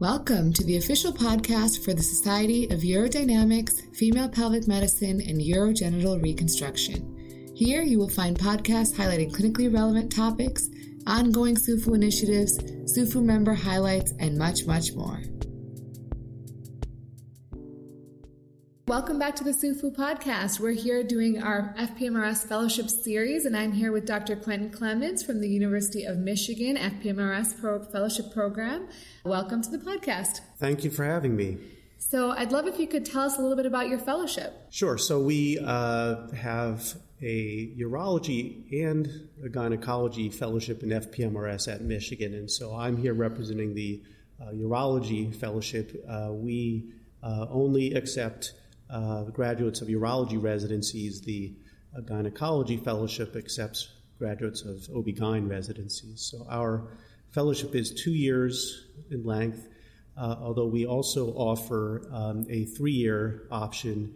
Welcome to the official podcast for the Society of Urodynamics, Female Pelvic Medicine, and Urogenital Reconstruction. Here you will find podcasts highlighting clinically relevant topics, ongoing SUFU initiatives, SUFU member highlights, and much, much more. Welcome back to the SUFU podcast. We're here doing our FPMRS fellowship series, and I'm here with Dr. Quentin Clements from the University of Michigan FPMRS fellowship program. Welcome to the podcast. Thank you for having me. So I'd love if you could tell us a little bit about your fellowship. Sure. So we have a urology and a gynecology fellowship in FPMRS at Michigan, and so I'm here representing the urology fellowship. We only accept graduates of urology residencies. The gynecology fellowship accepts graduates of OB-GYN residencies. So our fellowship is 2 years in length, although we also offer a 3-year option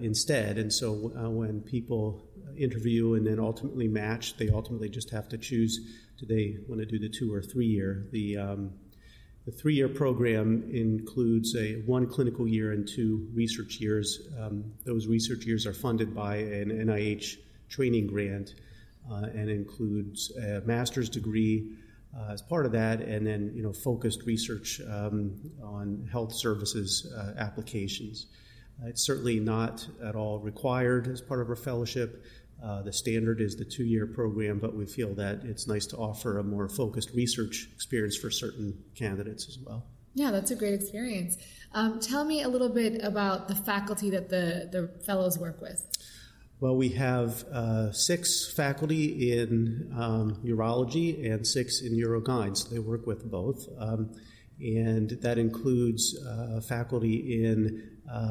instead. And so when people interview and then ultimately match, they ultimately just have to choose, do they want to do the 2 or 3 year. The 3-year program includes one clinical year and 2 research years. Those research years are funded by an NIH training grant and includes a master's degree as part of that, and then focused research on health services applications. It's certainly not at all required as part of our fellowship. The standard is the 2-year program, but we feel that it's nice to offer a more focused research experience for certain candidates as well. Yeah, that's a great experience. Tell me a little bit about the faculty that the fellows work with. Well, we have 6 faculty in urology and 6 in urogyn, so they work with both. And that includes faculty in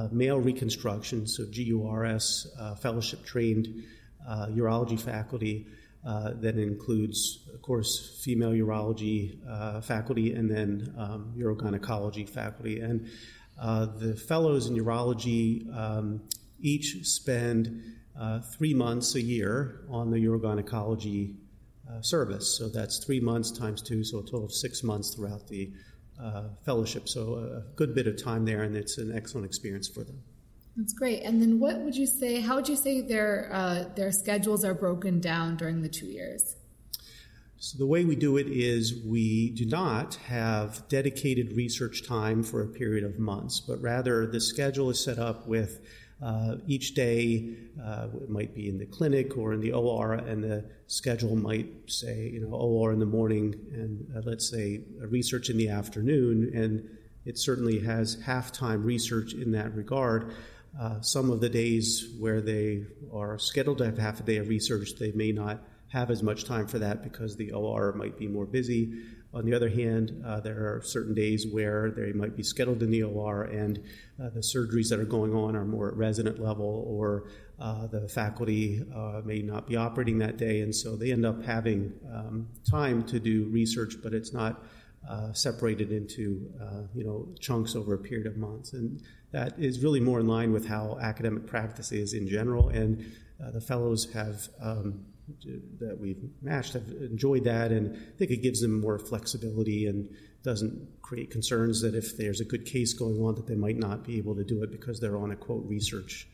male reconstruction, so GURS, fellowship-trained urology faculty, that includes, of course, female urology faculty, and then urogynecology faculty. And the fellows in urology each spend 3 months a year on the urogynecology service. So that's 3 months times 2, so a total of 6 months throughout the fellowship. So a good bit of time there, and it's an excellent experience for them. That's great. And then what would you say, how would you say their schedules are broken down during the 2 years? So the way we do it is we do not have dedicated research time for a period of months, but rather the schedule is set up with each day. It might be in the clinic or in the OR, and the schedule might say, OR in the morning and let's say research in the afternoon, and it certainly has half-time research in that regard. Some of the days where they are scheduled to have half a day of research, they may not have as much time for that because the OR might be more busy. On the other hand, there are certain days where they might be scheduled in the OR, and the surgeries that are going on are more at resident level, or the faculty may not be operating that day, and so they end up having time to do research, but it's not separated into chunks over a period of months. And that is really more in line with how academic practice is in general, and the fellows have that we've matched have enjoyed that, and I think it gives them more flexibility and doesn't create concerns that if there's a good case going on that they might not be able to do it because they're on a quote research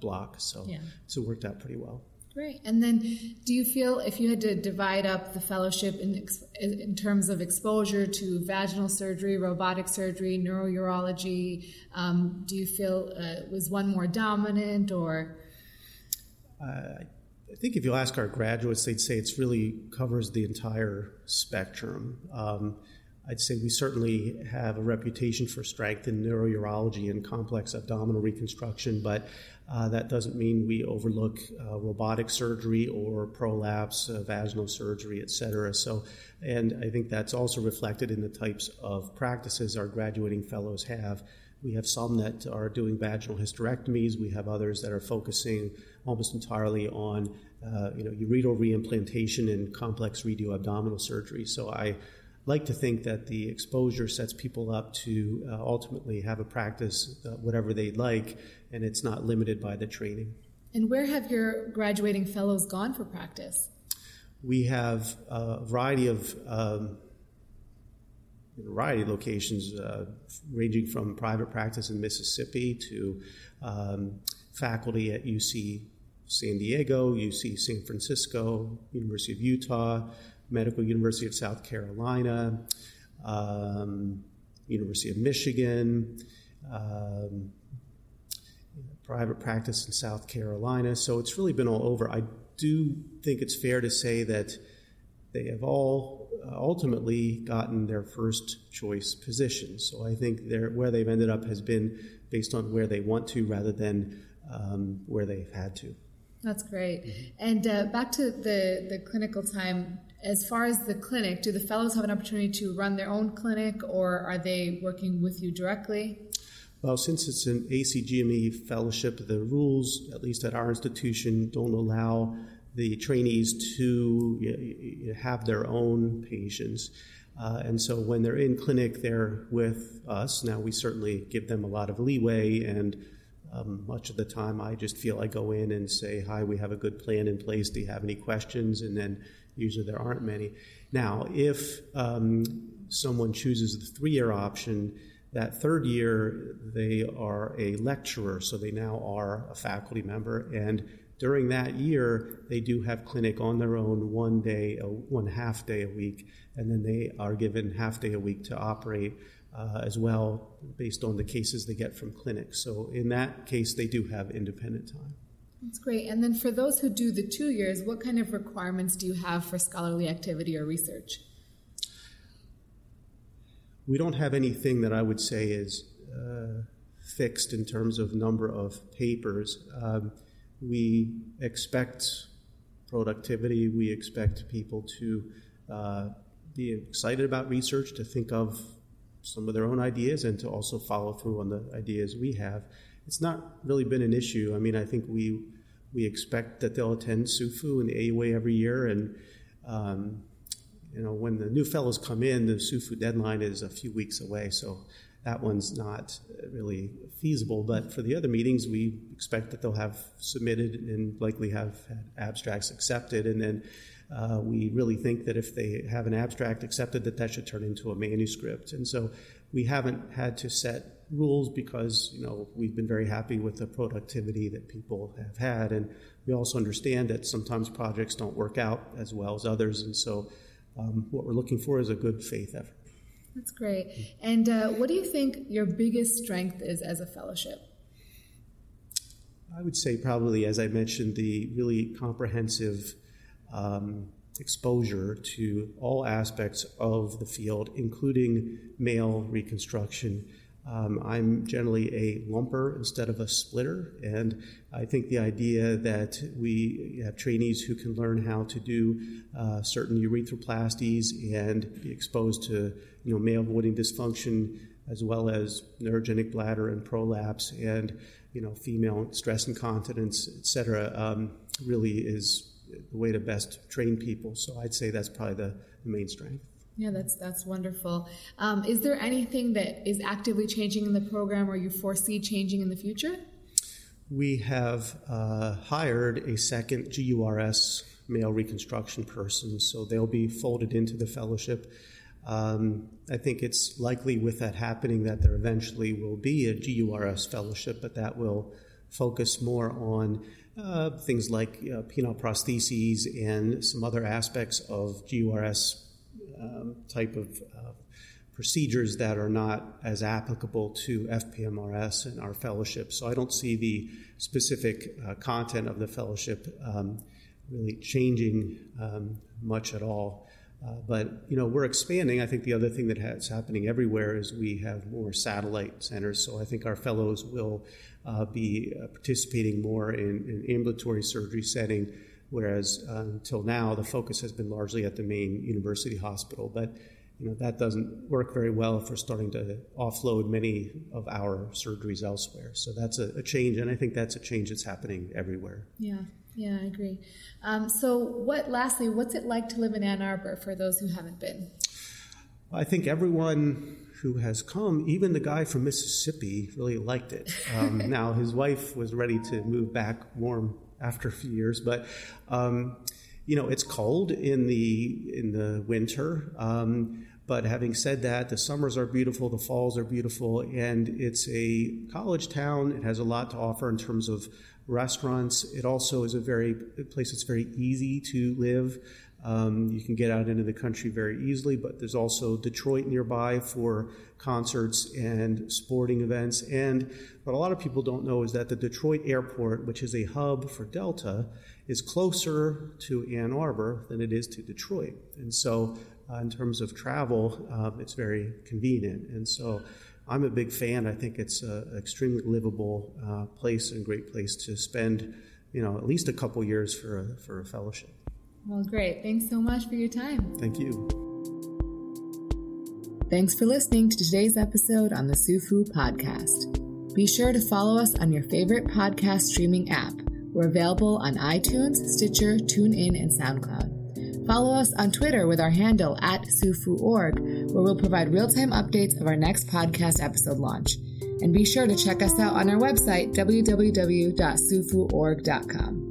block. So yeah, it's worked out pretty well. Great. And then do you feel if you had to divide up the fellowship in terms of exposure to vaginal surgery, robotic surgery, neurourology, do you feel was one more dominant or? I think if you ask our graduates, they'd say it's really covers the entire spectrum. I'd say we certainly have a reputation for strength in neurourology and complex abdominal reconstruction, but that doesn't mean we overlook robotic surgery or prolapse, vaginal surgery, et cetera. So, and I think that's also reflected in the types of practices our graduating fellows have. We have some that are doing vaginal hysterectomies. We have others that are focusing almost entirely on ureteral reimplantation and complex redo-abdominal surgery. So I like to think that the exposure sets people up to ultimately have a practice whatever they like, and it's not limited by the training. And where have your graduating fellows gone for practice? We have a variety of in a variety of locations, ranging from private practice in Mississippi to faculty at UC San Diego, UC San Francisco, University of Utah, Medical University of South Carolina, University of Michigan, private practice in South Carolina. So it's really been all over. I do think it's fair to say that they have all ultimately gotten their first choice positions. So I think where they've ended up has been based on where they want to rather than where they've had to. That's great. Mm-hmm. And back to the clinical time, as far as the clinic, do the fellows have an opportunity to run their own clinic, or are they working with you directly? Well, since it's an ACGME fellowship, the rules, at least at our institution, don't allow the trainees to have their own patients. And so when they're in clinic, they're with us. Now, we certainly give them a lot of leeway, and much of the time I just feel I go in and say, hi, we have a good plan in place. Do you have any questions? And then usually there aren't many. Now, if someone chooses the 3-year option, that third year they are a lecturer, so they now are a faculty member, and during that year they do have clinic on their own one half day a week, and then they are given half day a week to operate as well based on the cases they get from clinic. So in that case they do have independent time. That's great. And then for those who do the 2 years, what kind of requirements do you have for scholarly activity or research? We don't have anything that I would say is fixed in terms of number of papers. We expect productivity. We expect people to be excited about research, to think of some of their own ideas, and to also follow through on the ideas we have. It's not really been an issue. I mean, I think we expect that they'll attend SUFU and AUA every year, and when the new fellows come in, the SUFU deadline is a few weeks away, so that one's not really feasible. But for the other meetings, we expect that they'll have submitted and likely have had abstracts accepted. And then we really think that if they have an abstract accepted, that should turn into a manuscript. And so we haven't had to set rules because, we've been very happy with the productivity that people have had. And we also understand that sometimes projects don't work out as well as others. And so what we're looking for is a good faith effort. That's great. And what do you think your biggest strength is as a fellowship? I would say probably, as I mentioned, the really comprehensive exposure to all aspects of the field, including male reconstruction. I'm generally a lumper instead of a splitter, and I think the idea that we have trainees who can learn how to do certain urethroplasties and be exposed to male voiding dysfunction as well as neurogenic bladder and prolapse and female stress incontinence, et cetera, really is the way to best train people. So I'd say that's probably the main strength. Yeah, that's wonderful. Is there anything that is actively changing in the program or you foresee changing in the future? We have hired a second GURS male reconstruction person, so they'll be folded into the fellowship. I think it's likely with that happening that there eventually will be a GURS fellowship, but that will focus more on things like penile prostheses and some other aspects of GURS type of procedures that are not as applicable to FPMRS and our fellowship. So I don't see the specific content of the fellowship really changing much at all. But, we're expanding. I think the other thing that's happening everywhere is we have more satellite centers. So I think our fellows will be participating more in ambulatory surgery setting, whereas until now the focus has been largely at the main university hospital. But that doesn't work very well if we're starting to offload many of our surgeries elsewhere. So that's a change, and I think that's a change that's happening everywhere. Yeah, I agree. So what's it like to live in Ann Arbor for those who haven't been? I think everyone who has come, even the guy from Mississippi, really liked it. Now his wife was ready to move back warm after a few years, but it's cold in the winter, But having said that, the summers are beautiful, the falls are beautiful, and it's a college town. It has a lot to offer in terms of restaurants. It also is a place that's very easy to live. You can get out into the country very easily, but there's also Detroit nearby for concerts and sporting events. And what a lot of people don't know is that the Detroit airport, which is a hub for Delta, is closer to Ann Arbor than it is to Detroit. And so in terms of travel, it's very convenient. And so I'm a big fan. I think it's an extremely livable place and great place to spend, at least a couple years for a fellowship. Well, great. Thanks so much for your time. Thank you. Thanks for listening to today's episode on the SUFU podcast. Be sure to follow us on your favorite podcast streaming app. We're available on iTunes, Stitcher, TuneIn, and SoundCloud. Follow us on Twitter with our handle @SUFU.org, where we'll provide real-time updates of our next podcast episode launch. And be sure to check us out on our website, www.sufu.org.com.